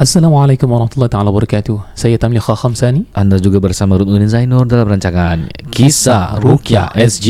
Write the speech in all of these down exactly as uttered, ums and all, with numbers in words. Assalamualaikum warahmatullahi taala wabarakatuh. Saya Tamli Khakham Sani. Anda juga bersama Ruqyun Zainur dalam rancangan Kisah Ruqyah S G.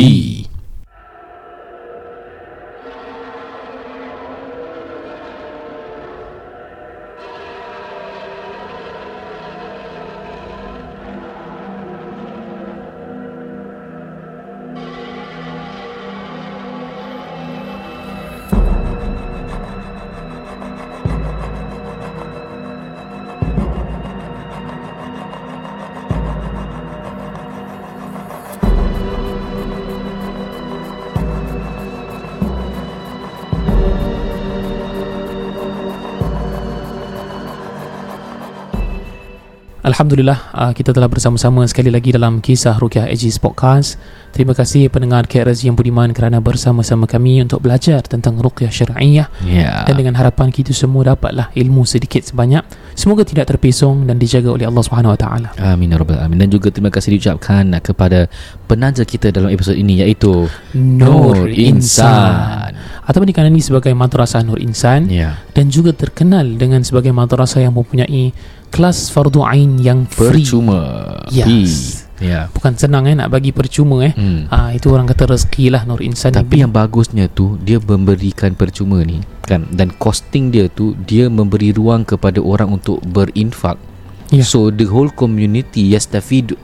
Alhamdulillah, kita telah bersama-sama sekali lagi dalam Kisah Ruqyah E J Podcast. Terima kasih pendengar K R Z yang budiman kerana bersama-sama kami untuk belajar tentang Ruqyah Syar'iyah, yeah. Dan dengan harapan kita semua dapatlah ilmu sedikit sebanyak, semoga tidak terpesong dan dijaga oleh Allah subhanahu wa taala. Amin ya rabbal alamin. Dan juga terima kasih diucapkan kepada penaja kita dalam episod ini, iaitu Nur Insan, atau dikenali sebagai Madrasah Nur Insan, yeah. Dan juga terkenal dengan sebagai madrasah yang mempunyai kelas fardu ain yang free, percuma. Yes. Yeah. Bukan senang eh nak bagi percuma eh. Hmm. Ha, itu orang kata rezeki lah Nur Insan. Tapi yang bagusnya tu dia memberikan percuma ni kan, dan costing dia tu dia memberi ruang kepada orang untuk berinfak. Yeah. So the whole community yastafidu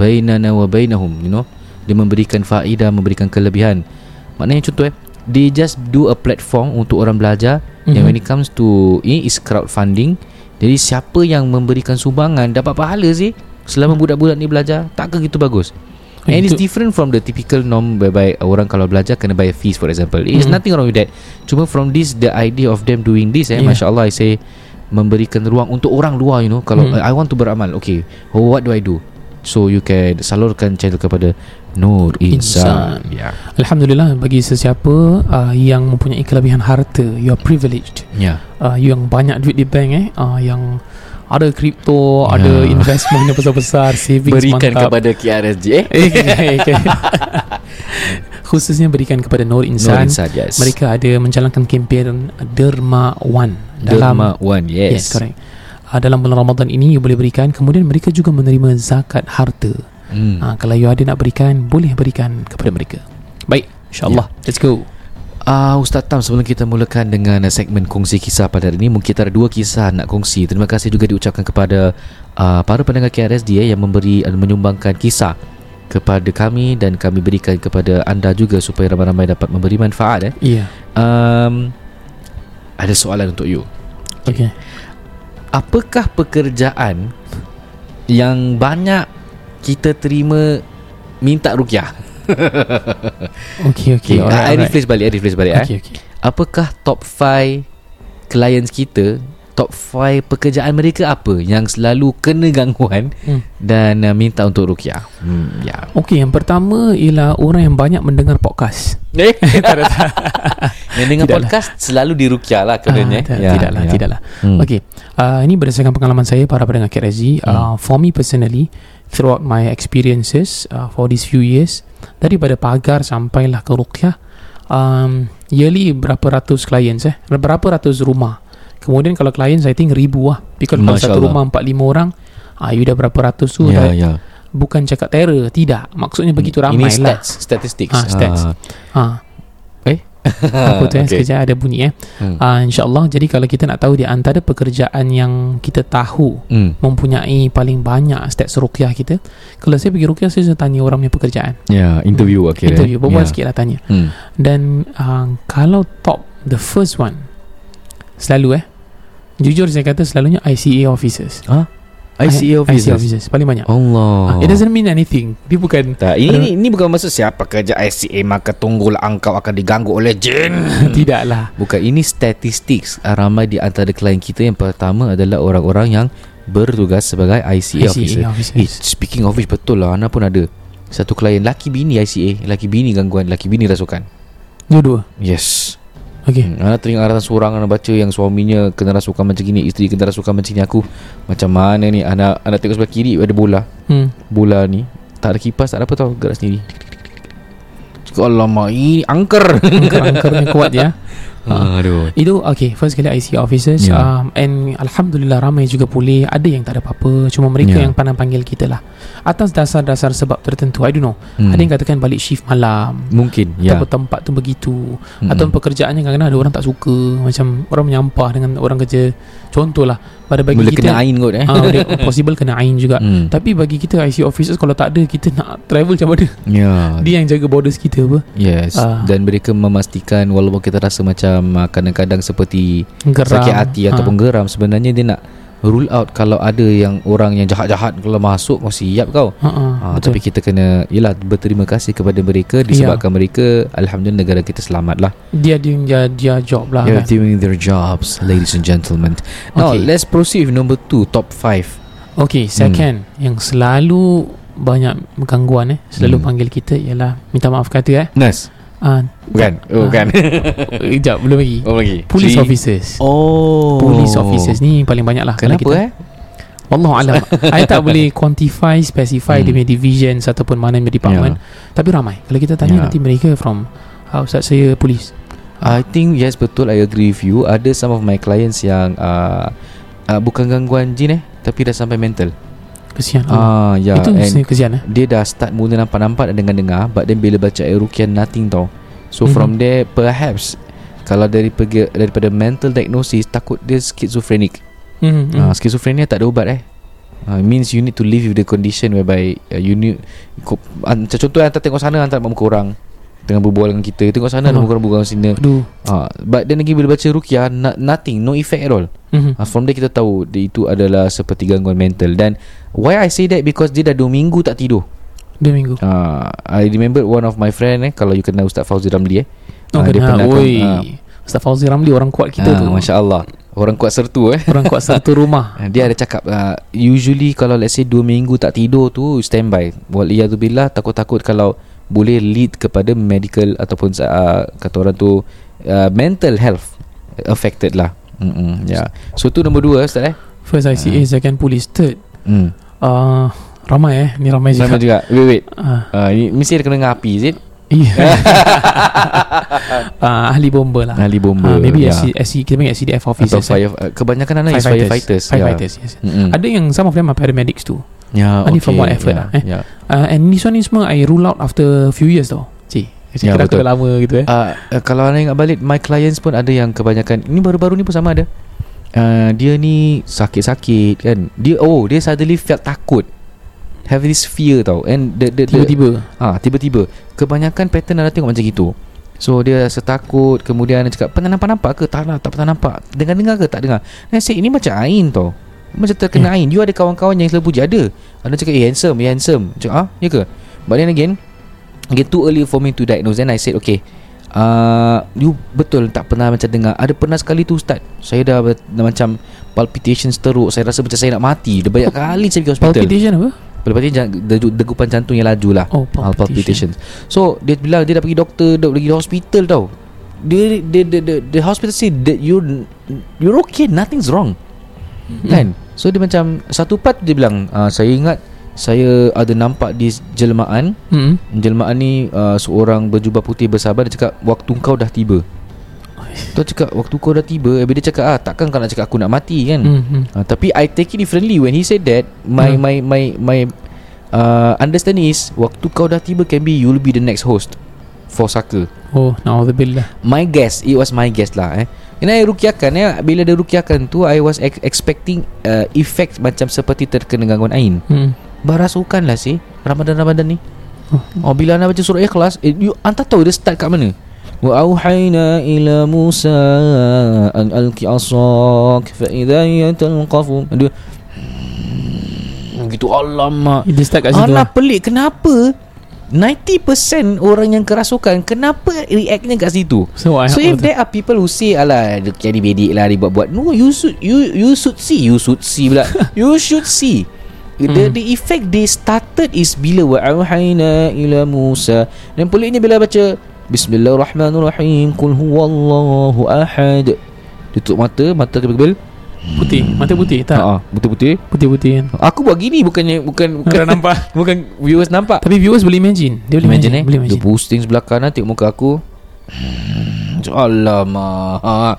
bainana wa bainahum, you know. Dia memberikan faedah, memberikan kelebihan. Maknanya contoh eh they just do a platform untuk orang belajar. Mm-hmm. And when it comes to ini is crowdfunding. Jadi siapa yang memberikan sumbangan dapat pahala sih selama budak-budak ni belajar. Takkan gitu bagus. And it's different from the typical norm whereby orang kalau belajar kena bayar fees, for example. It's mm-hmm. nothing wrong with that. Cuma from this, the idea of them doing this eh, yeah. Masya Allah, I say memberikan ruang untuk orang luar, you know. Kalau mm-hmm. I want to beramal, okay, what do I do? So you can salurkan channel kepada Nur Insan, Insan. Yeah. Alhamdulillah, bagi sesiapa uh, yang mempunyai kelebihan harta, you are privileged, yeah. uh, You yang banyak duit di bank eh, uh, yang ada kripto, yeah. Ada investment yang besar-besar, savings berikan mantap. Berikan kepada K R S J eh? Khususnya berikan kepada Nur Insan, Nur Insan yes. Mereka ada menjalankan kempen Derma One dalam, Derma One, yes, yes correct. Uh, dalam bulan Ramadan ini you boleh berikan. Kemudian mereka juga menerima zakat harta. hmm. uh, Kalau you ada nak berikan, boleh berikan kepada mereka. Baik, insyaAllah, yeah. Let's go. uh, Ustaz Tam, sebelum kita mulakan dengan segmen kongsi kisah pada hari ini, mungkin ada dua kisah nak kongsi. Terima kasih juga diucapkan kepada uh, para pendengar K R S D eh, yang memberi uh, menyumbangkan kisah kepada kami, dan kami berikan kepada anda juga supaya ramai-ramai dapat memberi manfaat eh. yeah. um, Ada soalan untuk you. Okay, okay. Apakah pekerjaan yang banyak kita terima minta ruqyah? Okey, okey. I rephrase balik, I rephrase balik. Okay, eh. okay. Apakah top lima clients kita, top lima pekerjaan mereka apa yang selalu kena gangguan hmm. dan uh, minta untuk ruqyah? Hmm, yeah. Okey, yang pertama ialah orang yang banyak mendengar podcast. Eh? tak, tak, tak. Yang dengan tidaklah. Podcast selalu diruqyah lah kerennya. Ah, tak, ya, tidaklah, ya. tidaklah. Hmm. Okey, uh, ini berdasarkan pengalaman saya para pendengar K R Z. hmm. uh, For me personally, throughout my experiences uh, for these few years, daripada pagar sampailah ke ruqyah, um, yearly berapa ratus clients eh, berapa ratus rumah. Kemudian kalau clients, I think ribu lah. Because kalau satu rumah empat lima orang, ah, you dah berapa ratus tu, yeah, dah, yeah. Bukan cakap terror, tidak. Maksudnya begitu ramai. Ini stats, lah. Statistik. Ha, stats. Ha. Ha. Eh? Aku tu okay. Sekejap ada bunyi eh. Hmm. Ha, InsyaAllah. Jadi kalau kita nak tahu di antara pekerjaan yang kita tahu hmm. mempunyai paling banyak stats ruqyah kita, kalau saya pergi ruqyah, saya tanya orang punya pekerjaan. Ya, yeah, interview hmm. akhirnya. Interview, berbual yeah. sikit lah tanya. Hmm. Dan uh, kalau top, the first one, selalu eh, jujur saya kata selalunya I C A officers. Ha? I C A officers? I C A officers paling banyak. Allah. It doesn't mean anything. Dia bukan tak, ini, ini bukan maksud siapa kerja I C A maka tunggulah engkau akan diganggu oleh jin. Tidaklah. Bukan, ini statistik. Ramai di antara klien kita yang pertama adalah orang-orang yang bertugas sebagai I C A, I C A officer. officers. Eh, speaking of which, betul lah, Ana pun ada satu klien laki bini I C A. Laki bini gangguan, laki bini rasukan. Dua-dua? Yes. Okay. Hmm, Ana teringat arah seorang Ana baca yang suaminya kena rasukan macam gini, isteri kena rasukan macam ni. Aku macam mana ni? Ana Ana tengok sebelah kiri ada bola. Hmm. Bola ni tak ada kipas, tak ada apa tau, gerak sendiri. Cakap, alamak, ini angker. Angker-angkernya kuat ya. ha. Aduh. Itu okay, first kali I C A officers, yeah. um, and alhamdulillah ramai juga pulih. Ada yang tak ada apa-apa, cuma mereka yeah. yang pandang panggil kita lah atas dasar-dasar sebab tertentu. I don't know, hmm. ada yang katakan balik shift malam mungkin, atau yeah. tempat tu begitu, hmm. atau pekerjaannya kadang-kadang ada orang tak suka, macam orang menyampah dengan orang kerja. Contohlah pada bagi boleh kita, kena ain kot eh. uh, possible kena ain juga, hmm. tapi bagi kita I C A officers, kalau tak ada, kita nak travel macam mana? yeah. Dia yang jaga borders kita apa? Yes, uh. dan mereka memastikan walaupun kita rasa macam uh, kadang-kadang seperti geram, sakit hati ataupun uh. geram, sebenarnya dia nak rule out kalau ada yang orang yang jahat-jahat kalau masuk, kau siap kau. Uh-uh, ha, tapi kita kena yalah, berterima kasih kepada mereka disebabkan yeah. mereka alhamdulillah negara kita selamat lah. Dia doing their, their job lah. They are doing their jobs, ladies and gentlemen. Now okay. let's proceed with number two, top five. Okay, second hmm. yang selalu banyak gangguan eh, selalu hmm. panggil kita ialah minta maaf kata eh. Nice. Uh, bukan uh, bukan sekejap, belum lagi, oh, lagi. Police G- officers. Oh, police officers ni paling banyak lah. Kenapa kita, eh wallahualam I tak boleh quantify, specify hmm. dia punya divisions ataupun mana punya department, yeah. tapi ramai kalau kita tanya, yeah. nanti mereka from uh, Ustaz saya polis. I think yes, betul, I agree with you. Ada some of my clients yang uh, uh, bukan gangguan jin eh, tapi dah sampai mental. Kesian. Ah, ya. Itu kesian eh? Dia dah start mula nampak-nampak dan dengar-dengar, but then bila baca air ruqyan nothing tau. So mm-hmm. from there perhaps kalau dari pergi, daripada mental diagnosis, takut dia schizophrenic. Mm-hmm. Ah, schizophrenia tak ada ubat eh. Uh, means you need to live with the condition whereby uh, you need kau, macam contoh hantar tengok sana, hantar muka orang tengah berbual dengan kita, tengok sana ada oh. muka orang berbual sini. Ah, but then lagi bila baca ruqyah na- nothing, no effect at all. Mm-hmm. Uh, from there kita tahu itu adalah seperti gangguan mental. Dan why I say that, because dia dah dua minggu tak tidur. Dua minggu. Ah, uh, I remember one of my friend eh, kalau you kenal Ustaz Fauzi Ramli eh. Oh, uh, dia pernah oi. Kan, uh, Ustaz Fauzi Ramli orang kuat kita uh, tu. Masya-Allah. Orang kuat sertu eh. Orang kuat sertu rumah. Dia ada cakap uh, usually kalau let's say dua minggu tak tidur tu standby. Wallahiyazubillah, takut-takut kalau boleh lead kepada medical ataupun uh, kata orang tu uh, mental health affected lah. Mm-mm, yeah. So tu nombor dua Ustaz eh. First I C A, uh. second police, third mm. uh, ramai eh. Ni ramai juga, ramai juga. Wait wait uh. Uh, ini mesti ada kena dengan api is it? Yeah. uh, ahli bomba lah. Ahli bomba uh, maybe yeah. S C, S C, kita panggil S C D F officers. Kebanyakan anak is firefighters. Firefighters yeah. yes. mm-hmm. Ada yang some of them are paramedics tu. Ya, yeah, okay. Ni from what effort yeah, lah eh. yeah. uh, And ni ni semua I rule out after few years tau. Cik, cik yeah, kita dah lama gitu eh. uh, uh, Kalau anda ingat balik, my clients pun ada yang kebanyakan ini baru-baru ni pun sama ada. uh, Dia ni sakit-sakit kan. Dia oh dia suddenly felt takut, have this fear tau. And the, the, the, tiba-tiba ah uh, tiba-tiba kebanyakan pattern anda tengok macam gitu. So dia rasa takut, kemudian dia cakap pernah nampak-nampak ke? Tak, tak pernah nampak. Dengar-dengar ke? Tak dengar. Dan saya ini macam ain tau, macam terkena yeah. ain. You ada kawan-kawan yang selalu puji, ada ada cakap eh handsome, eh handsome, cakap ah ya ke? But then again, again too early for me to diagnose. Then I said okay, uh, you betul tak pernah macam dengar. Ada pernah sekali tu Ustaz, saya dah, dah macam palpitations teruk, saya rasa macam saya nak mati. Dah banyak kali saya pergi hospital. Palpitation apa? Palpitation degupan jantung yang laju lah. Oh, palpitation. So dia bilang dia dah pergi doktor, dah pergi hospital tau. Dia, dia, dia, dia, the hospital say that you, you're okay, nothing's wrong kan. hmm. So dia macam satu part dia bilang uh, saya ingat saya ada nampak di jelmaan. hmm. Jelmaan ni uh, seorang berjubah putih bersabar. Dia cakap waktu kau dah tiba. Tu cakap waktu kau dah tiba. Habis dia cakap ah, takkan kau nak cakap aku nak mati kan. hmm. uh, Tapi I take it differently when he said that. My hmm. my my my uh, understanding is waktu kau dah tiba can be you'll be the next host for Saka. Oh, na'udzubillah. My guess, it was my guess lah eh. Kena ruqyahkan eh, bila dia ruqyahkan tu I was ex- expecting uh, effect macam seperti terkena gangguan ain. Hmm. Barasukan lah si Ramadan-Ramadan ni. Oh, oh bila anda baca surah Ikhlas, eh, you anta tahu dia start kat mana? Wa auhayna ila Musa an alqi asak fa idza yatalqafu. Aduh. Gitu alamak. Dia start kat situ. Alah pelik kenapa? ninety percent orang yang kerasukan, kenapa reactnya kat situ? So, so if there are people who say alah jadi bedik lah dibuat-buat, no, you should you you should see you should see pula you should see the mm. the effect they started is bila wa'auhayna ila Musa. Dan peliknya bila baca Bismillahirrahmanirrahim qul huwallahu ahad, tutup mata, mata kebel putih, mata putih tak? Ha, putih-putih. Putih-putih kan. Aku buat gini bukannya bukan bukan nampak, bukan viewers nampak. Tapi viewers boleh imagine. Dia boleh imagine. imagine eh? Boleh imagine. Dia posting sebelah kanan tengok muka aku. Alamak.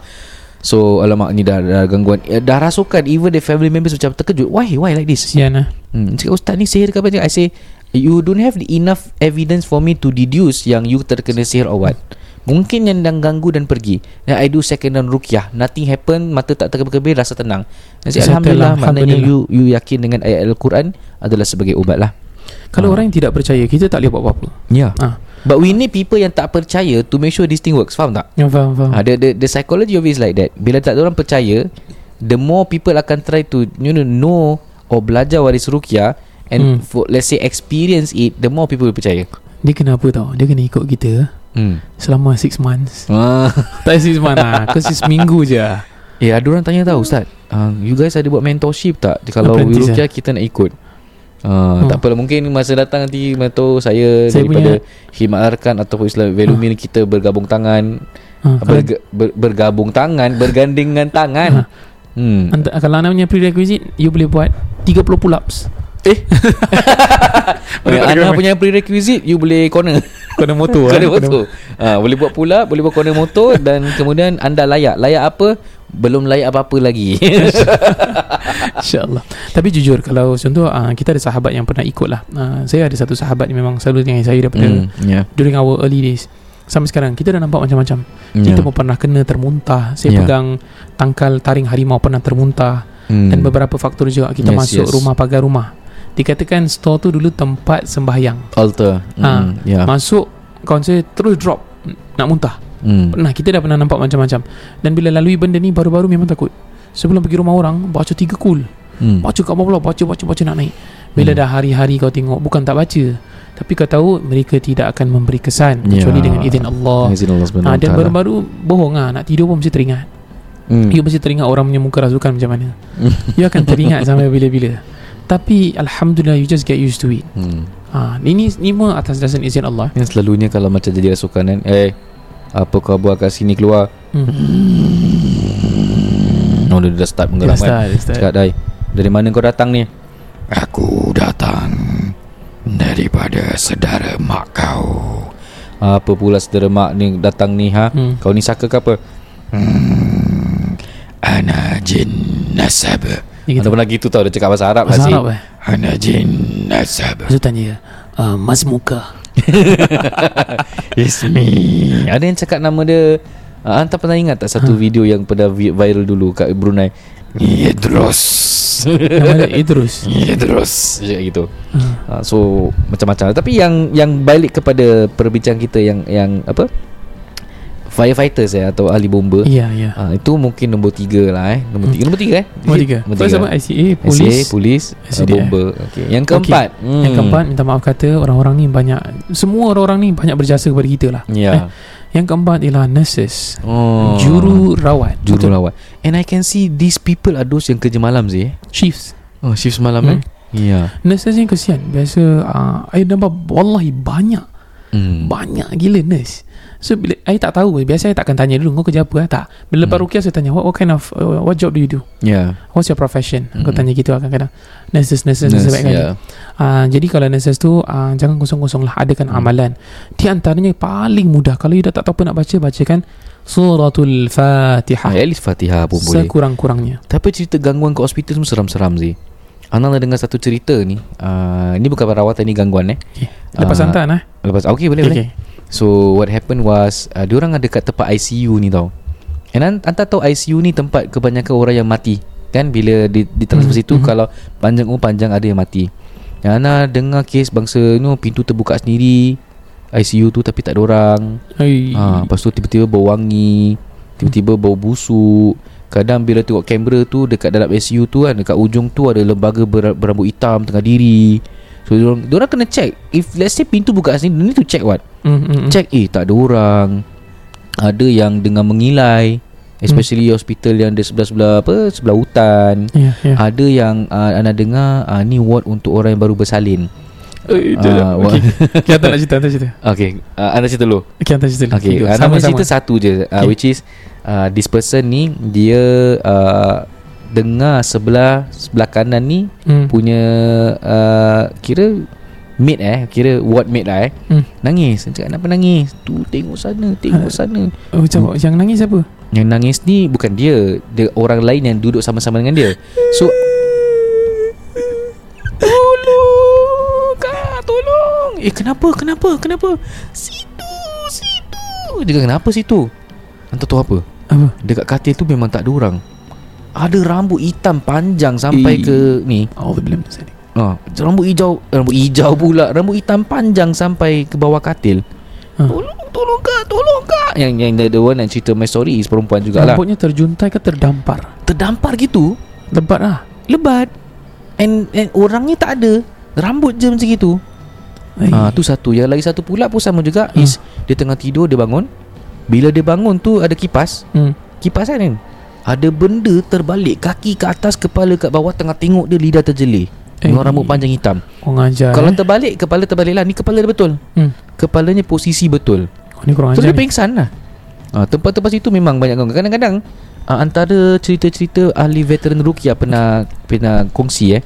So alamak ni dah, dah gangguan, dah rasukan. Even the family members macam terkejut. Why why like this? Ya nah. Hmm, cakap ustaz ni sihir ke apa? I say you don't have enough evidence for me to deduce yang you terkena sihir or what. Mungkin yang dah ganggu dan pergi. Then I do second dan ruqyah. Nothing happen. Mata tak terkebir-kebir, rasa tenang. Jadi alhamdulillah, maknanya you you yakin dengan ayat Al-Quran adalah sebagai ubat lah. Kalau ha. orang yang tidak percaya, kita tak boleh buat apa-apa. Ya yeah. ha. But we need people yang tak percaya to make sure this thing works. Faham tak? Ya, yeah, faham, faham. Ha, the, the, the psychology of it is like that. Bila tak ada orang percaya, the more people akan try to, you know, know or belajar waris ruqyah. And hmm. for, let's say experience it, the more people will percaya. Dia kena apa tau? Dia kena ikut kita hmm. selama six months. ah. Tak six months lah, kau seminggu je. Eh, ada orang tanya tau, ustaz, uh, you guys ada buat mentorship tak? Kalau ruqyah kita nak ikut. Uh, oh. Tak apalah, mungkin masa datang nanti mentor saya, saya daripada punya... Khidmat Arkan ataupun Islam Velumin uh. kita bergabung tangan uh, berga, ber, bergabung tangan bergandengan tangan uh. hmm. Ant- kalau anda punya prerequisite, you boleh buat tiga puluh pull-ups. Eh okay, anda punya prerequisite, you boleh corner corner motor, corner eh? motor. Uh, boleh buat pull-up, boleh buat corner motor. Dan kemudian anda layak. Layak apa? Belum layak apa-apa lagi. InsyaAllah. Tapi jujur, kalau contoh uh, kita ada sahabat yang pernah ikut lah. uh, Saya ada satu sahabat yang memang selalu dengan saya daripada mm, yeah. during our early days sampai sekarang. Kita dah nampak macam-macam. yeah. Kita pun pernah kena termuntah. Saya yeah. pegang tangkal taring harimau, pernah termuntah. mm. Dan beberapa faktor juga. Kita yes, masuk yes. rumah, pagar rumah. Dikatakan store tu dulu tempat sembahyang, altar. mm, uh, yeah. Masuk, kawan saya terus drop, nak muntah. Hmm. Nah, kita dah pernah nampak macam-macam. Dan bila lalui benda ni, baru-baru memang takut. Sebelum pergi rumah orang, baca tiga kul. hmm. Baca kat bawah, baca, baca, baca nak naik. Bila hmm. dah hari-hari kau tengok, bukan tak baca, tapi kau tahu mereka tidak akan memberi kesan ya. kecuali dengan izin Allah, izin Allah ha, dan baru-baru bohong lah. Nak tidur pun mesti teringat. hmm. You mesti teringat orang punya muka rasukan macam mana. You akan teringat sampai bila-bila. Tapi alhamdulillah, you just get used to it. hmm. ha, Ini semua atas dasar izin Allah. Yang selalunya kalau macam jadi rasukan kan, eh apa kau buat kat sini keluar? hmm. Oh, dia dah start menggeram kan. Cakap, dai, dari mana kau datang ni? Aku datang daripada sedara mak kau. Apa pula sedara mak ni datang ni ha? hmm. Kau ni saka ke apa? hmm. Ana jin nasab. Ada pun lagi tu tau, dia cakap bahasa Arab. Bahasa Arab eh? Ana jin nasab. Maksud tanya uh, Mas Muka. It's me. Ada yang cakap nama dia uh, hantar pernah ingat tak satu huh. video yang pernah viral dulu kat Brunei? Idrus. Nama dia Idrus. Idrus macam gitu. huh. uh, So macam-macam. Tapi yang yang balik kepada perbincangan kita yang yang apa, firefighters eh, atau ahli bomba. Ya, yeah, ya. Yeah. Ha, itu mungkin nombor tiga lah eh. Nombor tiga. Hmm. Nombor tiga eh? Nombor tiga. Nombor tiga. I C A, polis. I C A, polis, S C D F. Bomba. Okay. Yang keempat. Okay. Hmm. Yang keempat, minta maaf kata, orang-orang ni banyak, semua orang-orang ni banyak berjasa kepada kita lah. Yeah. Eh? Yang keempat ialah nurses. Oh. Juru rawat. Juru rawat. And I can see these people are those yang kerja malam sih. Shifts. Oh, shifts malam hmm. eh? Ya. Yeah. Nurses ni kesian. Biasa, saya uh, nampak, wallahi banyak. Hmm. Banyak gila nurse. So bila saya tak tahu, biasa saya tak akan tanya dulu, kau kerja apa? Tak. Bila lepas hmm. ruqyah saya tanya, what, what kind of uh, what job do you do? Yeah. What's your profession? Hmm. Kau tanya gitu kadang-kadang. Nurses, nurses, nurses baik kali. Jadi kalau nurses tu uh, jangan kosong-kosong lah, adakan hmm. amalan. Di antaranya paling mudah, kalau you dah tak tahu apa nak baca, bacakan Suratul Fatihah. At least Fatihah pun boleh. Sekurang-kurangnya. Tapi cerita gangguan ke hospital semua seram-seram sih. Anang dah dengar satu cerita ni. uh, Ini bukan perawatan, ni gangguan eh okay. Lepas uh, hantar lah lepas, okay boleh okay. boleh. So what happened was uh, diorang ada kat tempat I C U ni tau. And hantar tahu I C U ni tempat kebanyakan orang yang mati kan. Bila di, di transfer situ mm-hmm. kalau panjang umur panjang ada yang mati. Anang dengar kes bangsa ni, pintu terbuka sendiri I C U tu tapi tak ada orang. uh, Lepas tu tiba-tiba bau wangi, tiba-tiba bau busuk. Kadang bila tengok kamera tu dekat dalam I C U tu kan, dekat ujung tu ada lembaga ber- berambut hitam tengah diri. So diorang, diorang kena check. If let's say pintu buka sini, they need to check what? Mm-hmm. Check eh tak ada orang. Ada yang dengan mengilai, especially mm. hospital yang ada sebelah-sebelah apa, sebelah hutan. yeah, yeah. Ada yang uh, anda dengar uh, ni ward untuk orang yang baru bersalin. Eh, uh, okay. Kita okay, nak cerita, hantar cerita. Okey, uh, anda cerita dulu. Okey, hantar cerita dulu. Okey, okay. Sama cerita satu je, uh, okay. which is uh, this person ni dia uh, dengar sebelah sebelah kanan ni hmm. punya uh, kira mate eh, kira ward mate lah eh, hmm. nangis. Dia cakap, kenapa nangis? Tu tengok sana, tengok ha. sana. Oh, macam hmm. yang nangis apa? Yang nangis ni bukan dia, dia orang lain yang duduk sama-sama dengan dia. So tolong, Kak, tolong. Eh, kenapa? Kenapa? Kenapa? Situ, situ. Dia kata, kenapa situ? Hantu tahu apa? Apa? Dekat katil tu memang tak ada orang. Ada rambut hitam panjang sampai e. ke ni. Oh, belum tadi. Ha, rambut hijau, rambut hijau pula, rambut hitam panjang sampai ke bawah katil. Ha. Tolong, tolong Kak, tolong Kak. Yang yang the, the one yang cerita my story is perempuan jugalah. Rambutnya terjuntai ke terdampar? Terdampar gitu. Lebat lah. Lebat. And, and orangnya tak ada. Rambut je macam gitu. Ha, tu satu. Yang lagi satu pula pun sama juga, ha. is dia tengah tidur, dia bangun. Bila dia bangun tu ada kipas. Hmm. Kipas kan, kan? Ada benda terbalik, kaki ke atas, kepala kat bawah, tengah tengok dia, lidah terjeli. Dengan eh, rambut panjang hitam. Kurang ajar. Kalau eh. terbalik, kepala terbalik lah. Ni kepala dia betul. Hmm. Kepalanya posisi betul. Oh, ni kurang so, ajar. Dia pingsan lah. Ha, tempat-tempat situ memang banyak gangguan. Kadang-kadang ha, antara cerita-cerita ahli veteran Ruqyah pernah pernah kongsi eh.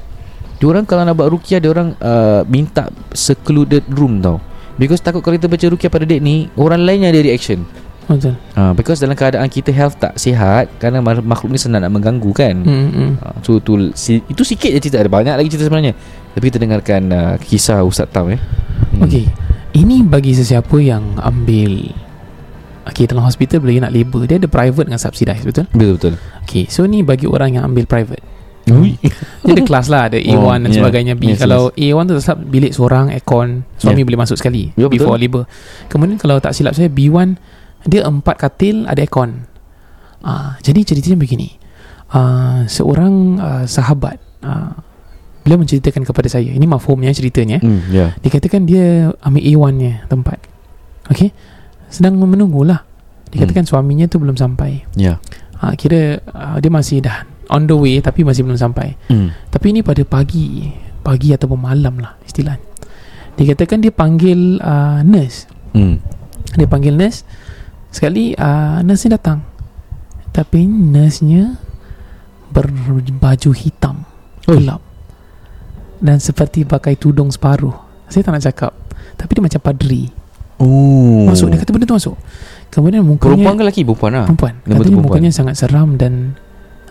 Diorang kalau nak buat Ruqyah, diorang uh, minta secluded room tau. Because takut kalau kita baca Ruqyah pada date ni, orang lain yang ada reaction. Betul. Ha, because dalam keadaan kita health tak sihat, kerana makhluk ni senang nak mengganggu kan. Mm-hmm. Ha, so, tu, si, itu sikit je cerita, ada banyak lagi cerita sebenarnya. Tapi kita dengarkan uh, kisah Ustaz Tam eh. Hmm. Okay, ini bagi sesiapa yang ambil, okay, dalam hospital bila nak labor, dia ada private dengan subsidized, betul? Betul-betul. Okay, so ni bagi orang yang ambil private. Hmm. Dia ada kelas lah, ada A one oh, dan yeah. sebagainya B. Yes, kalau yes. A one tu tersilap bilik seorang, aircon, suami yeah. boleh masuk sekali yeah, before labor. Kemudian kalau tak silap saya, B one dia empat katil ada aircon. Uh, jadi ceritanya begini. Uh, seorang uh, sahabat uh, beliau menceritakan kepada saya. Ini mafhumnya ceritanya. Mm, yeah. Dikatakan dia ambil A one-nya tempat. Okey. Sedang menunggulah. Dikatakan mm. suaminya tu belum sampai. Yeah. Uh, kira uh, dia masih dah on the way tapi masih belum sampai. Mm. Tapi ini pada pagi, pagi atau malam lah istilah. Dikatakan dia panggil uh, nurse. Mm. Dia panggil nurse. Sekali uh, nurse datang, tapi nurse-nya berbaju hitam gelap dan seperti pakai tudung separuh. Saya tak nak cakap, tapi dia macam padri. Oh. Masuk, dia kata benda tu masuk. Kemudian mukanya, perempuan ke lelaki? Perempuan lah. Perempuan. Katanya mukanya sangat seram dan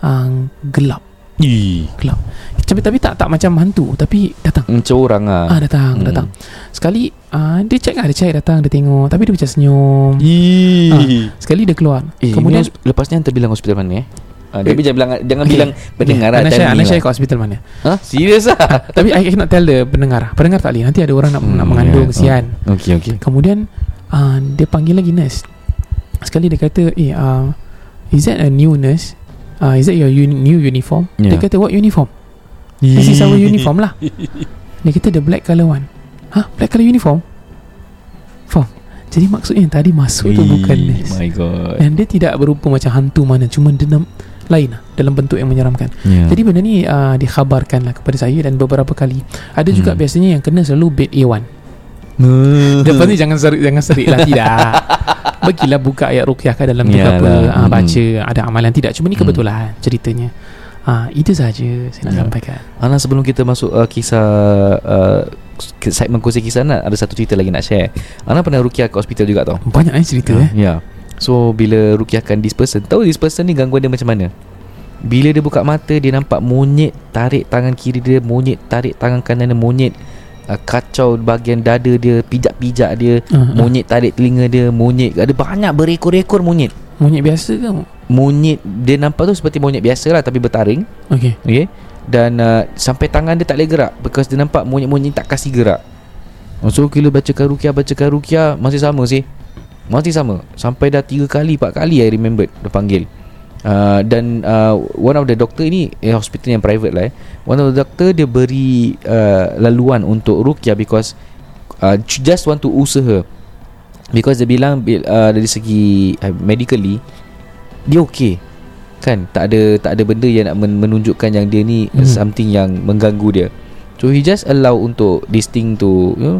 uh, gelap. Ih. Gelap. Tapi, tapi tak tak macam hantu, tapi datang. Macam orang lah. Ah, datang, hmm. datang. Sekali ah, dia check lah, dia check datang, dia tengok. Tapi dia macam senyum. Ah, sekali dia keluar. Eh, kemudian hosp- lepasnya hantar bilang hospital mana eh? Ah, tapi eh. jangan bilang, jangan okay. bilang pendengar okay. lah. Anak saya kat hospital mana? Ha? Serius lah. Ah, tapi I cannot tell the pendengar. Pendengar tak boleh. Nanti ada orang nak, hmm, nak mengandung, yeah. kesian. Oh. Okey, okey. Kemudian ah, dia panggil lagi nurse. Sekali dia kata, "Eh, uh, is that a new nurse? Uh, is that your uni- new uniform?" Yeah. Dia kata, "What uniform?" This is our uniform lah. Dia kata, "The black colour one." Ha? Black colour uniform? Faham? Jadi maksudnya yang tadi masuk eee, tu bukan nurse. My God. Dan dia tidak berupa macam hantu mana, cuma dendam lain lah, dalam bentuk yang menyeramkan. Yeah. Jadi benda ni uh, dikhabarkan lah kepada saya. Dan beberapa kali ada juga hmm. biasanya yang kena selalu bed A one. hmm. Lepas ni jangan serik, jangan serik lah. Tidak. Bagilah buka ayat Ruqyah kat dalam tu, apa ah, baca mm. ada amalan tidak. Cuma ni kebetulan mm. ceritanya. Ah, itu saja saya nak yeah. sampaikan. Ana, sebelum kita masuk uh, kisah uh, segmen kongsi kisah, nak ada satu cerita lagi nak share. Ana pernah Ruqyah kat hospital juga tau. Banyak eh cerita yeah. eh. Ya. Yeah. So bila Ruqyahkan this person, tahu this person ni gangguan dia macam mana? Bila dia buka mata, dia nampak monyet tarik tangan kiri dia, monyet tarik tangan kanan dia, monyet kacau bahagian dada dia, pijak-pijak dia, uh, monyet uh. tarik telinga dia, monyet ada banyak, berekor-ekor monyet. Monyet biasa ke? Monyet dia nampak tu seperti monyet biasa lah, tapi bertaring. Okey. Okey. Dan uh, sampai tangan dia tak boleh gerak because dia nampak monyet-monyet tak kasih gerak. So kira bacakan Ruqyah, bacakan Ruqyah masih sama sih. Masih sama. Sampai dah tiga kali, empat kali I remember dia panggil. Uh, dan uh, one of the doctor ini eh, hospital yang private lah eh. One of the doctor dia beri uh, laluan untuk Ruqyah because uh, just want to usaha, because dia bilang uh, dari segi uh, medically dia okay kan, tak ada tak ada benda yang nak menunjukkan yang dia ni hmm. something yang mengganggu dia. So he just allow untuk this thing to, you know,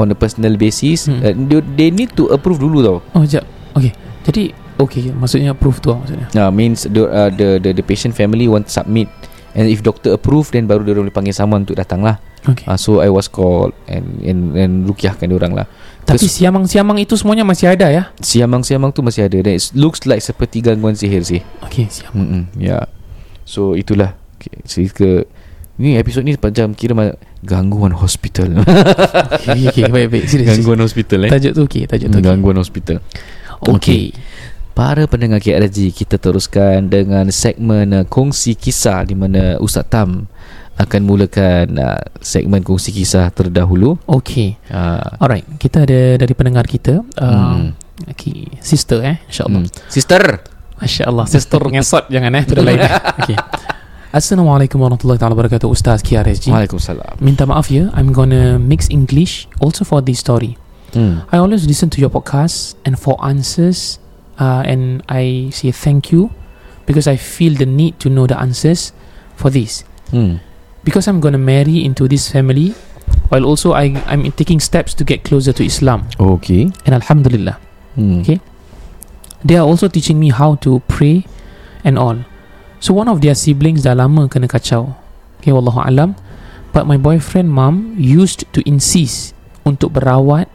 on a personal basis. hmm. uh, they, they need to approve dulu tau. Oh sekejap. Okay, jadi okay, maksudnya proof tu lah maksudnya. Nah, means the, uh, the the the patient family want submit And if doctor approve, then baru dia boleh panggil someone untuk datang lah. Okay. uh, So I was called and and, and ruqyahkan diorang lah. Tapi Kes, siamang-siamang itu semuanya masih ada ya? Siamang-siamang tu masih ada. It looks like seperti gangguan sihir sih. Okay, siamang. Ya, yeah. So itulah, okay. Cerita ni episod ni macam kira ma- gangguan hospital. Okay, okay, baik-baik. Gangguan hospital eh? Tajuk tu okay, tajuk tu okay. Gangguan hospital. Okay, okay. Para pendengar K R Z, kita teruskan dengan segmen uh, Kongsi Kisah, di mana Ustaz Tam akan mulakan uh, segmen Kongsi Kisah terdahulu. Okey. Uh. Alright, kita ada dari pendengar kita. Uh, hmm. Okey, sister eh, insya-Allah. Hmm. Sister. Masya-Allah, sister ngesot jangan eh, tu dah lain. Okey. Assalamualaikum warahmatullahi wabarakatuh, Ustaz K R Z. Waalaikumsalam. Minta maaf ya, I'm gonna mix English also for this story. Hmm. I always listen to your podcast and for answers. Uh, and I say thank you because I feel the need to know the answers for this. Mm. Because I'm going to marry into this family, while also I, I'm taking steps to get closer to Islam. Okay. And Alhamdulillah. Mm. Okay. They are also teaching me how to pray and all. So one of their siblings dah lama kena kacau. Okay, wallahu alam. But my boyfriend mom used to insist untuk berawat,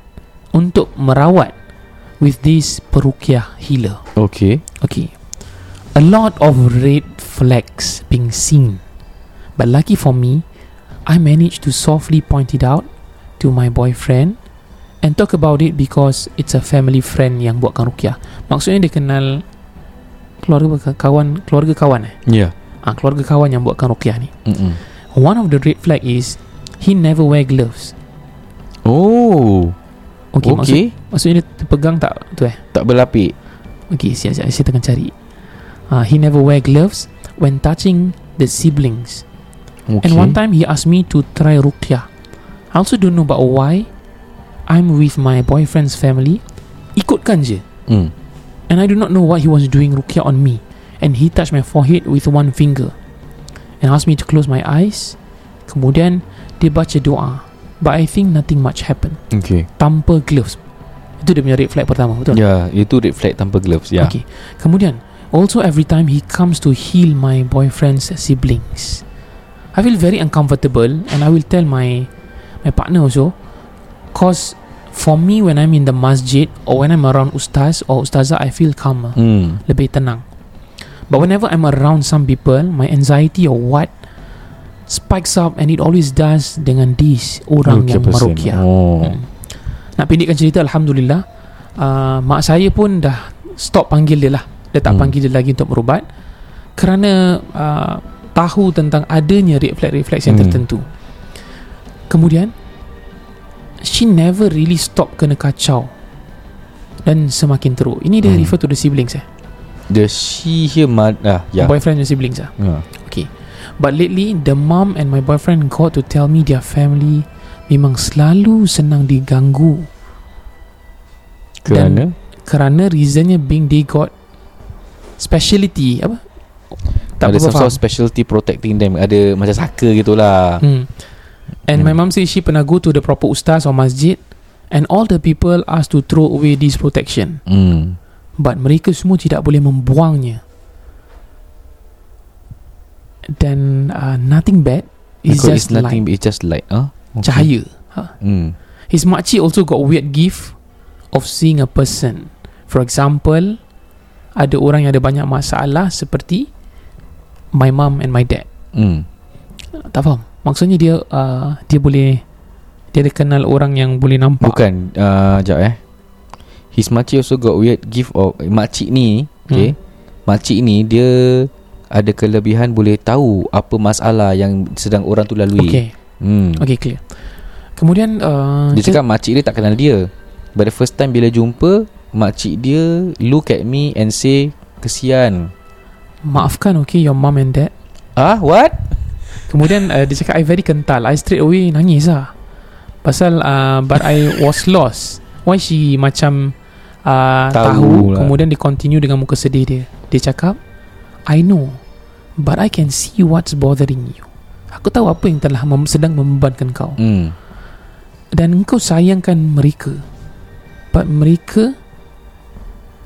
untuk merawat with this peruqyah healer. Okay. Okay. A lot of red flags being seen, but lucky for me, I managed to softly point it out to my boyfriend and talk about it because it's a family friend yang buatkan ruqyah. Maksudnya dia kenal keluarga kawan, keluarga kawan eh? Yeah. Ah, keluarga kawan yang buatkan ruqyah ni. Mm-mm. One of the red flag is he never wear gloves. Oh. Okay, okay. Maksud, maksudnya dia terpegang tak tu eh? Tak berlapik. Okay, saya, saya, saya tengah cari. uh, He never wear gloves when touching the siblings. Okay. And one time he asked me to try ruqyah. I also don't know about why. I'm with my boyfriend's family, ikutkan je. Mm. And I do not know why he was doing ruqyah on me. And he touched my forehead with one finger and asked me to close my eyes. Kemudian dia baca doa, but I think nothing much happened. Okay. Tanpa gloves. Itu dia punya red flag pertama, betul? Ya, yeah, itu red flag tanpa gloves, ya. Yeah. Okay. Kemudian, also every time he comes to heal my boyfriend's siblings, I feel very uncomfortable and I will tell my my partner also, cause for me when I'm in the masjid or when I'm around ustaz or ustazah, I feel calmer. Mm. Lebih tenang. But whenever I'm around some people, my anxiety or what spikes up, and it always does dengan this orang okay, yang meruqyah. Oh. Hmm. Nak pendekkan cerita, Alhamdulillah, uh, mak saya pun dah stop panggil dia lah. Dia tak hmm. panggil dia lagi untuk berubat kerana uh, tahu tentang adanya refleks-refleks yang hmm. tertentu. Kemudian she never really stop kena kacau dan semakin teruk. Ini dia hmm. refer to the siblings eh? The she here mad- ah, yeah. boyfriend and siblings ah. Yeah. Okay. But lately, the mom and my boyfriend got to tell me their family memang selalu senang diganggu. Kerana? Dan kerana reasonnya being they got speciality. Apa? Tak ada some specialty protecting them. Ada macam saka gitulah. Hmm. And hmm. my mom says she pernah go to the proper ustaz or masjid and all the people asked to throw away this protection. Hmm. But mereka semua tidak boleh membuangnya. Then uh, nothing bad. It's because just it's nothing, light. It's just light. Huh? Okay. Cahaya. Huh? Mm. His makcik also got weird gift of seeing a person. For example, ada orang yang ada banyak masalah seperti my mom and my dad. Mm. Tak faham. Maksudnya dia uh, dia boleh, dia ada kenal orang yang boleh nampak. Bukan. Uh, sekejap eh. His makcik also got weird gift of makcik ni. Okay. Mm. Makcik ni dia ada kelebihan boleh tahu apa masalah yang sedang orang tu lalui. Okay. hmm. Okay, clear. Kemudian uh, dia cakap makcik dia tak kenal dia. But the first time bila jumpa, makcik dia look at me and say, kesian, maafkan okay your mom and dad. Ah, what? Kemudian uh, dia cakap I very kental. I straight away nangis lah pasal uh, but I was lost. Why she macam uh, Tahu, tahu. Kemudian dia continue dengan muka sedih dia. Dia cakap, I know, but I can see what's bothering you. Aku tahu apa yang telah mem- sedang membebankan kau. Mm. Dan engkau sayangkan mereka, but mereka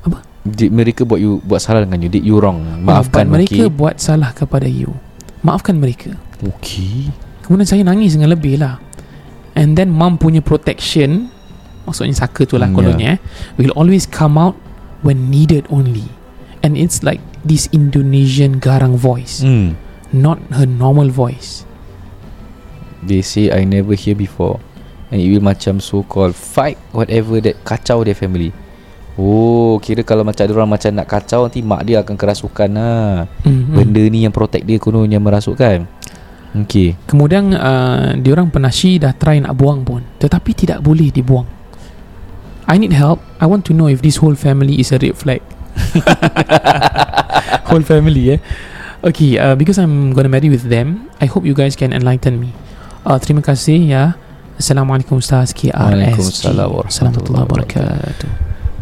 apa? Did mereka buat you buat salah dengan you? Did you wrong? Maafkan. But mereka okay. buat salah kepada you. maafkan mereka. Okey. Kemudian saya nangis dengan lebih lah. And then mum punya protection, maksudnya saka tu lah mm, kononnya yeah. eh, will always come out when needed only. And it's like this Indonesian garang voice, mm. not her normal voice. They say I never hear before. And it will macam so called fight whatever that kacau their family. Oh, kira kalau macam dia orang macam nak kacau, nanti mak dia akan kerasukan lah. Mm-hmm. Benda ni yang protect dia kononnya merasukkan. Okay. Kemudian uh, dia orang penasyi dah try nak buang pun, tetapi tidak boleh dibuang. I need help. I want to know if this whole family is a red flag. Whole family eh. Okay, uh, because I'm gonna marry with them, I hope you guys can enlighten me. Uh, terima kasih ya. Assalamualaikum Ustaz K R Z. Waalaikumsalam warahmatullahi wabarakatuh.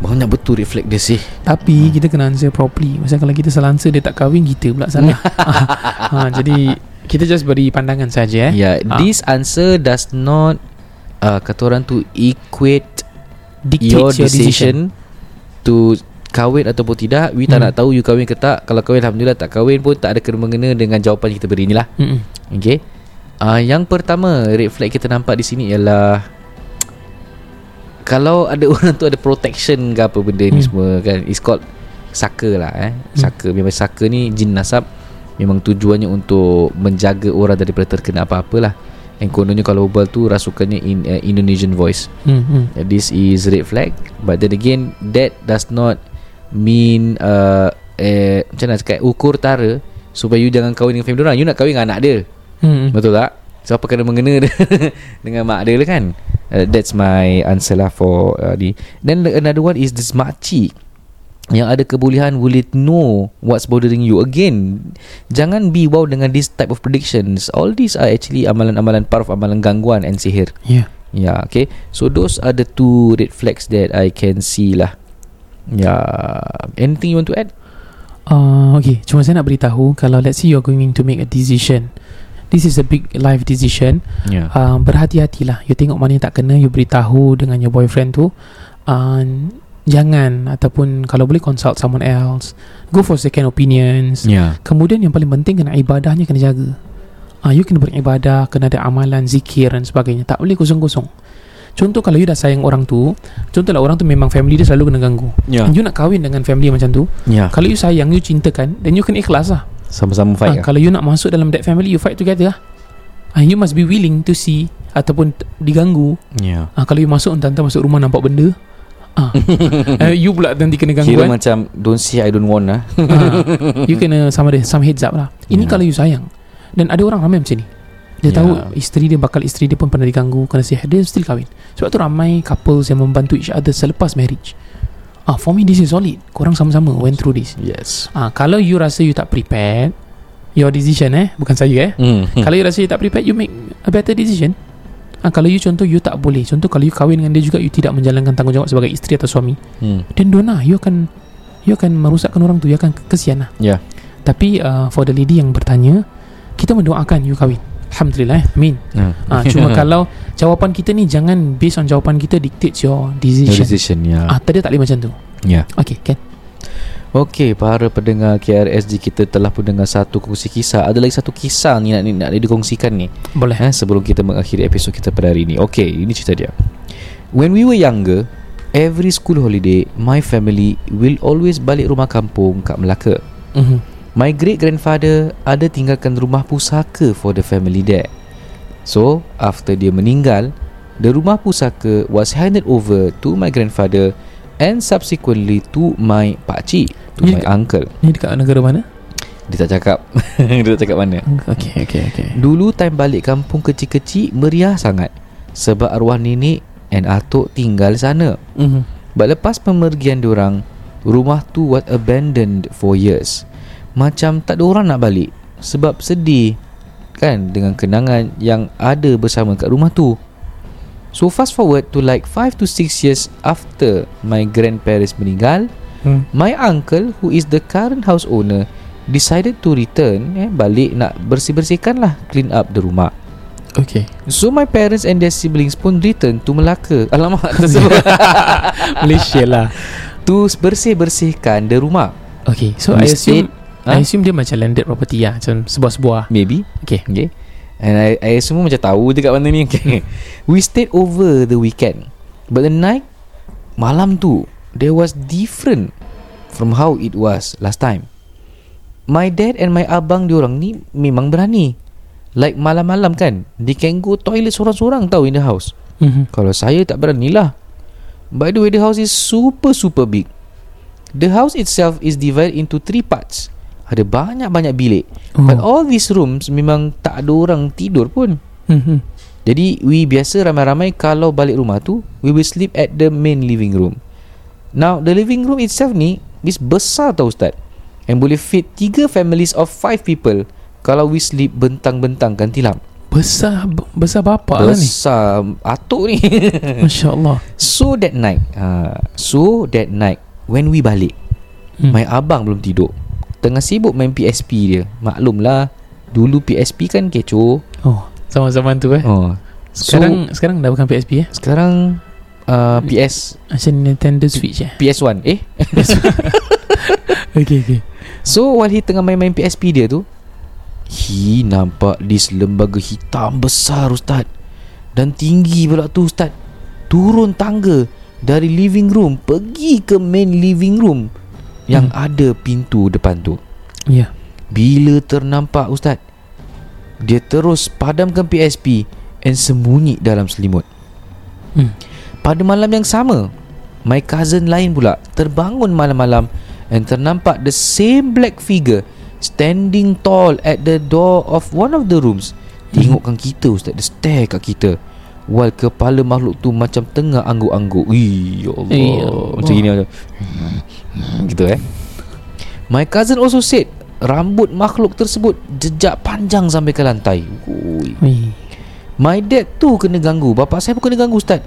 Banyak betul reflect dia sih. Tapi hmm. kita kena answer properly. Maksudnya kalau kita salah answer, dia tak kahwin, kita pula salah. ha, Jadi kita just beri pandangan saja. eh. Yeah, ha. This answer does not uh, kata orang tu equate your, your decision, decision to kahwin ataupun tidak. We tak hmm. nak tahu you kahwin ke tak. Kalau kahwin alhamdulillah, tak kahwin pun tak ada kena-mengena dengan jawapan kita beri ni lah. Hmm. Okay, uh, yang pertama red flag kita nampak di sini ialah kalau ada orang tu ada protection ke apa benda ni hmm. semua kan. It's called saka lah eh. Saka. Memang saka ni jin nasab, memang tujuannya untuk menjaga orang daripada terkena apa-apalah. And kononnya kalau obal tu rasukannya in uh, Indonesian voice. hmm. This is red flag. But then again, that does not mean uh, eh, macam nak cakap, ukur tara supaya you jangan kahwin dengan family orang. You nak kahwin dengan anak dia. hmm. Betul tak? So apa kena mengena dengan mak dia lah kan. Uh, that's my answer lah for uh, the. Then another one is this makcik yang ada kebolehan will it know what's bothering you. Again, jangan be wow dengan this type of predictions. All these are actually amalan-amalan, part of amalan gangguan and sihir. Yeah. Yeah, okay. So those are the two red flags that I can see lah. Yeah. Anything you want to add? Uh, okay, cuma saya nak beritahu kalau let's say you're going to make a decision, this is a big life decision. Yeah. Uh, berhati-hatilah. You tengok mana yang tak kena, you beritahu dengan your boyfriend tu. Uh, jangan, ataupun kalau boleh consult someone else. Go for second opinions. Yeah. Kemudian yang paling penting, kena ibadahnya kena jaga. Uh, you kena beribadah, kena ada amalan, zikir dan sebagainya. Tak boleh kosong-kosong. Contoh kalau you dah sayang orang tu, contohlah orang tu memang family dia selalu kena ganggu. Yeah. And you nak kahwin dengan family macam tu. Yeah. Kalau you sayang, you cintakan, then you kena ikhlas lah. Sama-sama fight ha, lah. Kalau you nak masuk dalam that family, you fight together lah. And you must be willing to see ataupun t- diganggu. Yeah. Ha, kalau you masuk, entah-entah masuk rumah nampak benda. Ha. uh, you pula nanti kena gangguan. Kira macam don't see, I don't want lah. Ha. You kena sama dia, some heads up lah. Ini yeah. kalau you sayang. Dan ada orang ramai macam ni. Dia yeah. tahu isteri dia, bakal isteri dia pun pernah diganggu, kena sihat, dia still kahwin. Sebab tu ramai couples yang membantu each other selepas marriage. Ah, for me this is solid. Korang sama-sama went through this. Yes. Ah, kalau you rasa you tak prepared, your decision eh, bukan saya eh. Mm. Kalau you rasa you tak prepared, you make a better decision. Ah, kalau you contoh you tak boleh, contoh kalau you kahwin dengan dia juga you tidak menjalankan tanggungjawab sebagai isteri atau suami, mm. then don't lah. You akan you akan merusakkan orang tu, you akan kesian lah. Yeah. Tapi uh, for the lady yang bertanya, kita mendoakan you kahwin. Alhamdulillah, eh? Amin. Yeah. Ha, cuma kalau jawapan kita ni, jangan based on jawapan kita dictates your decision. Your decision, ya. Yeah. Ah, tadi tak boleh macam tu. Ya. Yeah. Okey, kan. Okey, para pendengar K R S G, kita telah pun dengar satu kongsi kisah. Ada lagi satu kisah ni nak, nak dikongsikan ni. Boleh. Ha, sebelum kita mengakhiri episod kita pada hari ni. Okey, ini cerita dia. When we were younger, every school holiday, my family will always balik rumah kampung kat Melaka. Mhm. My great-grandfather ada tinggalkan rumah pusaka for the family there. So, after dia meninggal, the rumah pusaka was handed over to my grandfather and subsequently to my pakcik, to ini my dekat, uncle. Ni dekat negara mana? Dia tak cakap. Dia tak cakap mana. Okay, okay, okay. Dulu time balik kampung kecil-kecil meriah sangat sebab arwah nenek and atuk tinggal sana. Mm-hmm. But lepas pemergian diorang, rumah tu was abandoned for years. Macam tak ada orang nak balik sebab sedih kan dengan kenangan yang ada bersama kat rumah tu. So fast forward to like five to six years after my grandparents meninggal, hmm. my uncle who is the current house owner decided to return, eh, balik nak bersih-bersihkan lah, clean up the rumah. Okay. So my parents and their siblings pun return to Melaka. Alamak, Malaysia lah. To bersih-bersihkan the rumah. Okay. So I assume huh? I assume dia macam landed property lah, macam sebuah-sebuah. Maybe. Okay, okay. And I, I semua macam tahu dekat mana ni, okay. We stayed over the weekend, but the night, malam tu, there was different from how it was last time. My dad and my abang diorang ni memang berani. Like malam-malam kan, they can go toilet sorang-sorang tau in the house. Mm-hmm. Kalau saya tak beranilah. By the way, the house is super super big. The house itself is divided into three parts. Ada banyak-banyak bilik. Oh. But all these rooms memang tak ada orang tidur pun. Mm-hmm. Jadi we biasa ramai-ramai kalau balik rumah tu, we will sleep at the main living room. Now the living room itself ni is besar tau Ustaz, and boleh fit three families of five people kalau we sleep bentang-bentang kan tilam. Besar besar bapa lah ni. Besar atuk ni. Masya Allah. So that night uh, So that night when we balik, hmm. my abang belum tidur, tengah sibuk main P S P dia. Maklumlah, dulu P S P kan kecoh. Oh, zaman-zaman tu eh oh. Sekarang so, sekarang dah bukan P S P eh. Sekarang uh, P S macam Nintendo Switch eh, P S one eh. Okay, okay. So while he tengah main-main P S P dia tu, he nampak this lembaga hitam besar Ustaz, dan tinggi pula tu Ustaz, turun tangga dari living room pergi ke main living room yang hmm. ada pintu depan tu. Ya. Yeah. Bila ternampak Ustaz, dia terus padamkan P S P and sembunyi dalam selimut. Hmm. Pada malam yang sama, my cousin lain pula terbangun malam-malam and ternampak the same black figure standing tall at the door of one of the rooms. Tengokkan kita Ustaz, dia stare kat kita, while kepala makhluk tu macam tengah angguk-angguk. Ih, ya Allah, ya Allah. Macam gini macam gitu eh. My cousin also said rambut makhluk tersebut jejak panjang sampai ke lantai. Ui. My dad tu kena ganggu, bapa saya pun kena ganggu Ustaz.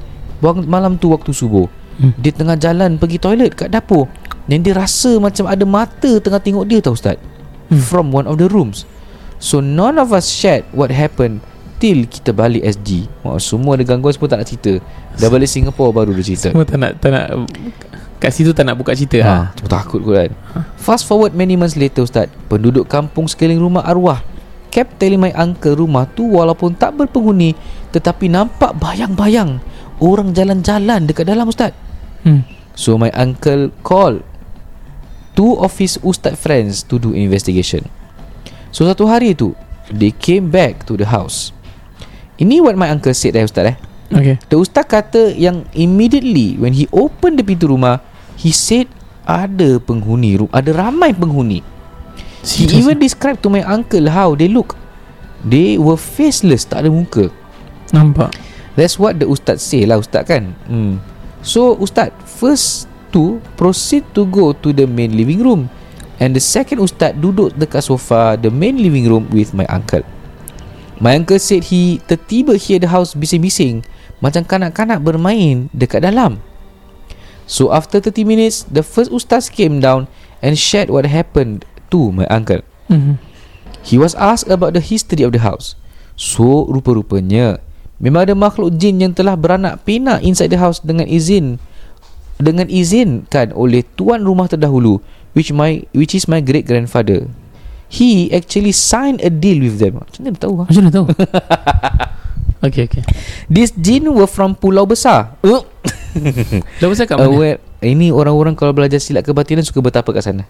Malam tu waktu subuh, hmm. dia tengah jalan pergi toilet kat dapur, dan dia rasa macam ada mata tengah tengok dia tau Ustaz, from one of the rooms. So none of us shared what happened till kita balik S G. Wah, semua ada gangguan, semua tak nak cerita. Dah balik Singapura baru dia cerita. Semua tak nak, tak nak kat situ tak nak buka cerita. Ha, ha. Cuma takut kot kan. Ha. Fast forward many months later Ustaz, penduduk kampung sekeliling rumah arwah kept telling my uncle rumah tu walaupun tak berpenghuni, tetapi nampak bayang-bayang orang jalan-jalan dekat dalam Ustaz. Hmm. So my uncle call two of his Ustaz friends to do investigation. So satu hari tu, they came back to the house. Ini what my uncle said eh Ustaz eh. Okay. The Ustaz kata yang immediately when he opened the pintu rumah, he said ada penghuni, ada ramai penghuni. He even described to my uncle how they look. They were faceless, tak ada muka. Nampak. That's what the Ustaz say lah Ustaz kan. Hmm. So Ustaz first to proceed to go to the main living room, and the second Ustaz duduk dekat sofa the main living room with my uncle. My uncle said he tertiba hear the house bising-bising macam kanak-kanak bermain dekat dalam. So after thirty minutes, the first Ustaz came down and shared what happened to my uncle. Mm-hmm. He was asked about the history of the house. So rupa-rupanya memang ada makhluk jin yang telah beranak pinak inside the house dengan izin dengan izinkan oleh tuan rumah terdahulu, which my which is my great grandfather. He actually signed a deal with them. Macam mana tahu? Macam mana tahu? Okay, okay. These jin were from Pulau Besar. Pulau Besar kat mana? Uh, where, ini orang-orang kalau belajar silat kebatinan suka bertapa kat sana.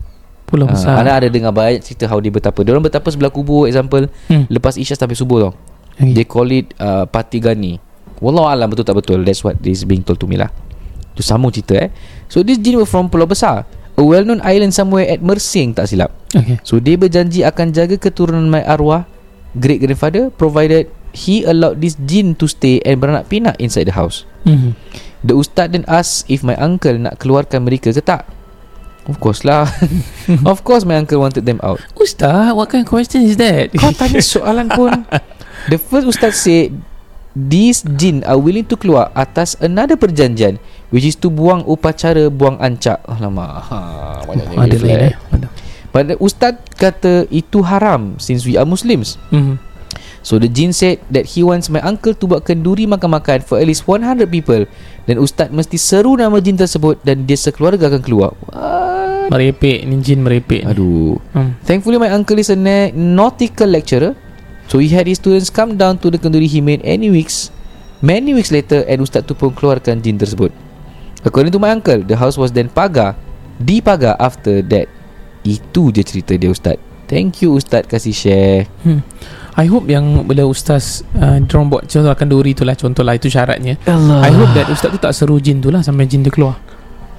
Pulau Besar. Uh, Ana ada dengar banyak cerita how dia bertapa. Dia orang bertapa sebelah kubur, example, hmm. lepas Isya sampai subuh tau. Okay. They call it uh, Patigani. Wallahualam betul tak betul. That's what is being told to me lah. Tu sambung cerita eh. So this jin were from Pulau Besar, a well-known island somewhere at Mersing, tak silap. Okay. So dia berjanji akan jaga keturunan my arwah great grandfather, provided he allowed this jin to stay and beranak pinak inside the house. Mm-hmm. The Ustaz then asked if my uncle nak keluarkan mereka ke tak. Of course lah. Of course my uncle wanted them out. Ustaz, what kind of question is that? Kau tanya soalan pun. The first Ustaz said these jin are willing to keluar atas another perjanjian, which is to buang upacara, buang ancak. Alamak, ha, banyaknya ada lain eh. But Ustaz kata itu haram since we are Muslims. Mm-hmm. So the jin said that he wants my uncle to buat kenduri makan-makan for at least one hundred people. Dan Ustaz mesti seru nama jin tersebut dan dia sekeluarga akan keluar. What? Merepek ni, jin merepek. Aduh. Hmm. Thankfully my uncle is a na- nautical lecturer, so he had his students come down to the Kenduri he made any weeks. Many weeks later, and Ustaz tu pun keluarkan jin tersebut. According to my uncle, the house was then pagar, dipagar after that. Itu je cerita dia, Ustaz. Thank you, Ustaz, kasih share. Hmm. I hope yang bila Ustaz uh, diorang buat contoh akan duri tu lah, contoh lah, itu syaratnya. Allah. I hope that Ustaz tu tak seru jin tu lah sampai jin dia keluar.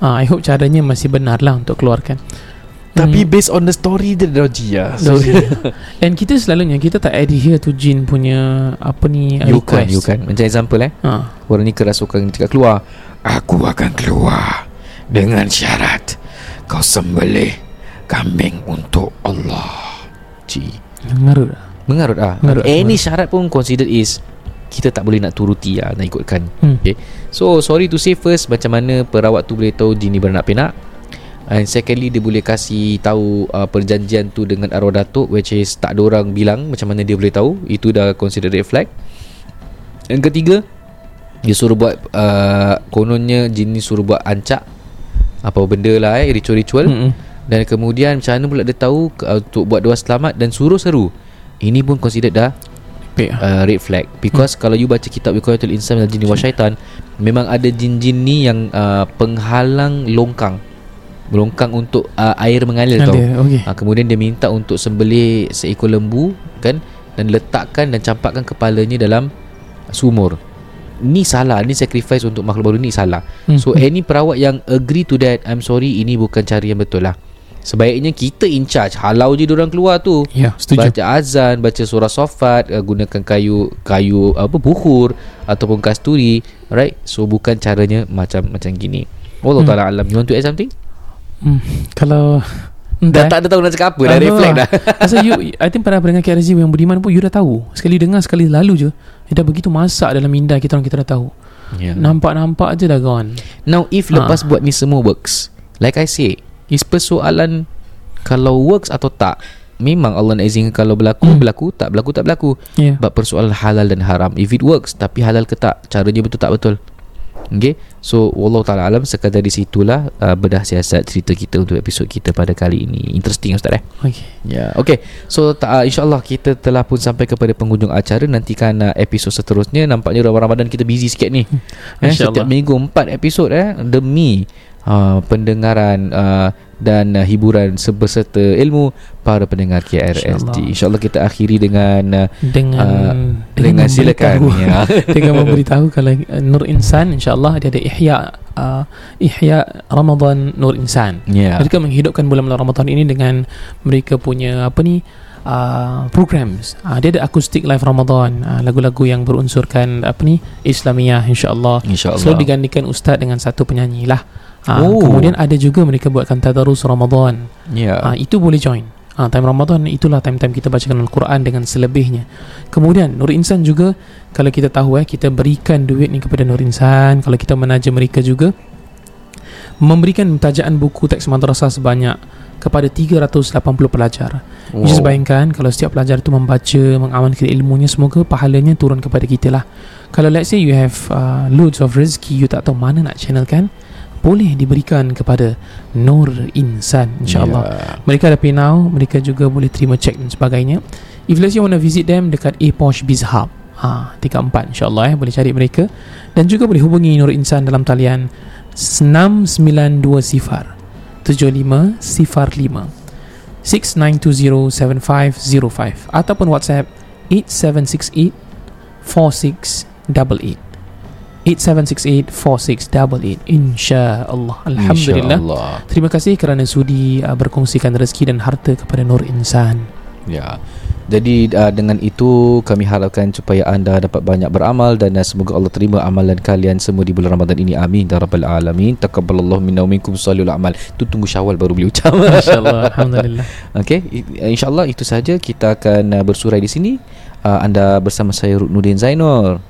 uh, I hope caranya masih benar lah untuk keluarkan. Tapi hmm. based on the story dia doji lah. Dan kita selalunya kita tak adhere to jin punya apa ni you request. You can, you can. Macam example eh ha. Orang ni kerasukan cakap keluar, aku akan keluar dengan syarat kau sembelih kambing untuk Allah. Cik mengarut lah. Mengarut ah. Mengarut, Any mengarut. syarat pun considered is kita tak boleh nak turuti lah, nak ikutkan. hmm. Okay. So sorry to say first, macam mana perawat tu boleh tahu jin ni beranak-pinak, and secondly dia boleh kasih tahu uh, perjanjian tu dengan arwah datuk, which is tak ada orang bilang macam mana dia boleh tahu. Itu dah considered red flag. Yang ketiga, dia suruh buat uh, kononnya jin ni suruh buat ancak apa benda lah eh, ritual-ritual. hmm. Dan kemudian macam mana pula dia tahu uh, untuk buat doa selamat dan suruh seru. Ini pun considered dah uh, red flag. Because hmm. kalau you baca kitab Wiqayatul Insan dan Jin wa Syaitan, memang ada jin-jin ni yang uh, penghalang longkang, melongkang untuk uh, air mengalir tau. Okay. uh, Kemudian dia minta untuk sembelih seekor lembu kan, dan letakkan dan campakkan kepalanya dalam sumur. Ni salah. Ni sacrifice untuk makhluk baru ni salah. hmm. So hmm. any perawat yang agree to that, I'm sorry, ini bukan cara yang betul lah. Sebaiknya kita in charge, halau je diorang keluar tu. Ya, setuju. Baca azan, baca surah Saffat, gunakan kayu kayu apa buhur ataupun kasturi, right? So bukan caranya macam macam gini. Wallahu hmm. taala alam. You want to add something? Hmm. Kalau dah, dah tak ada tahu nak cakap apa, dah reflect dah. Pasal you, I think para pendengar K R Z yang beriman pun you dah tahu. Sekali dengar, sekali lalu je, dah begitu masak dalam minda kita orang, kita dah tahu. Yeah. Nampak-nampak je dah gone. Now if ha. lepas buat ni semua works, like I say, is persoalan kalau works atau tak. Memang Allah nak izinkan kalau berlaku, mm. berlaku, tak berlaku, tak berlaku. Yeah. But persoalan halal dan haram, if it works, tapi halal ke tak, caranya betul tak betul. Okay. So wallahu ta'ala alam. Sekadar di situlah uh, bedah siasat cerita kita untuk episod kita pada kali ini. Interesting Ustaz eh. Okay. Yeah. Okay. So uh, insyaAllah kita telah pun sampai kepada penghujung acara. Nantikan uh, episod seterusnya. Nampaknya Ramadan kita busy sikit ni. eh, Setiap minggu empat episod eh, demi Uh, pendengaran uh, dan uh, hiburan berserta ilmu para pendengar K R S D. InsyaAllah kita akhiri dengan uh, dengan, uh, dengan dengan silakan ya. Dengan memberitahu kalau uh, Nur Insan insyaAllah dia ada Ihya uh, Ihya Ramadhan Nur Insan. Yeah. Mereka menghidupkan bulan Ramadan ini dengan mereka punya apa ni Uh, programs. Uh, dia ada akustik live Ramadan, uh, lagu-lagu yang berunsurkan apa ni Islamiah insya-Allah. Insya Selalu digantikan ustaz dengan satu penyanyi lah. Uh, oh. Kemudian ada juga mereka buatkan tadarus Ramadan. Yeah. Uh, itu boleh join. Uh, time Ramadan itulah time-time kita bacakan Al-Quran dengan selebihnya. Kemudian Nur Insan juga, kalau kita tahu eh kita berikan duit ni kepada Nur Insan, kalau kita menaja mereka juga memberikan tajaan buku teks madrasah sebanyak kepada tiga ratus lapan puluh pelajar. Wow. Just bayangkan kalau setiap pelajar itu membaca, mengamalkan ilmunya, semoga pahalanya turun kepada kita lah. Kalau let's say you have uh, loads of rezeki, you tak tahu mana nak channelkan, boleh diberikan kepada Nur Insan insyaAllah. Yeah. Mereka ada PayNow, mereka juga boleh terima cek dan sebagainya. If let's say you want to visit them dekat Apoch Bizhub ha, tiga empat insyaAllah eh, boleh cari mereka. Dan juga boleh hubungi Nur Insan dalam talian enam sembilan dua kosong tujuh lima kosong lima enam sembilan dua kosong tujuh lima kosong lima ataupun WhatsApp lapan tujuh enam lapan empat enam lapan lapan lapan tujuh enam lapan empat enam lapan lapan insya-Allah. Alhamdulillah. Insya Allah. Terima kasih kerana sudi uh, berkongsikan rezeki dan harta kepada Nur Insan. Ya. Jadi uh, dengan itu kami harapkan supaya anda dapat banyak beramal dan uh, semoga Allah terima amalan kalian semua di bulan Ramadan ini. Amin ya rabbal alamin. Taqabbalallahu minna wa minkum salihul amal. Tu tunggu Syawal baru boleh ucap. Masya-Allah. Alhamdulillah. Okey, insya-Allah itu saja, kita akan uh, bersurai di sini. Uh, anda bersama saya Ruqyun Zainur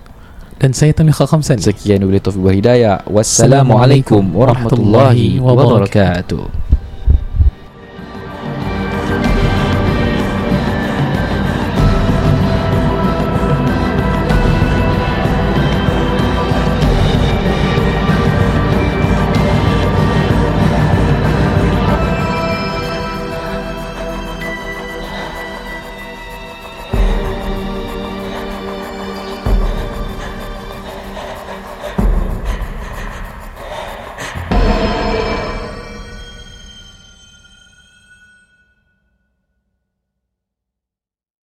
dan saya Tamli Khakham Sani. Sekian wabillahi taufiq wal hidayah. Wassalamualaikum warahmatullahi wabarakatuh.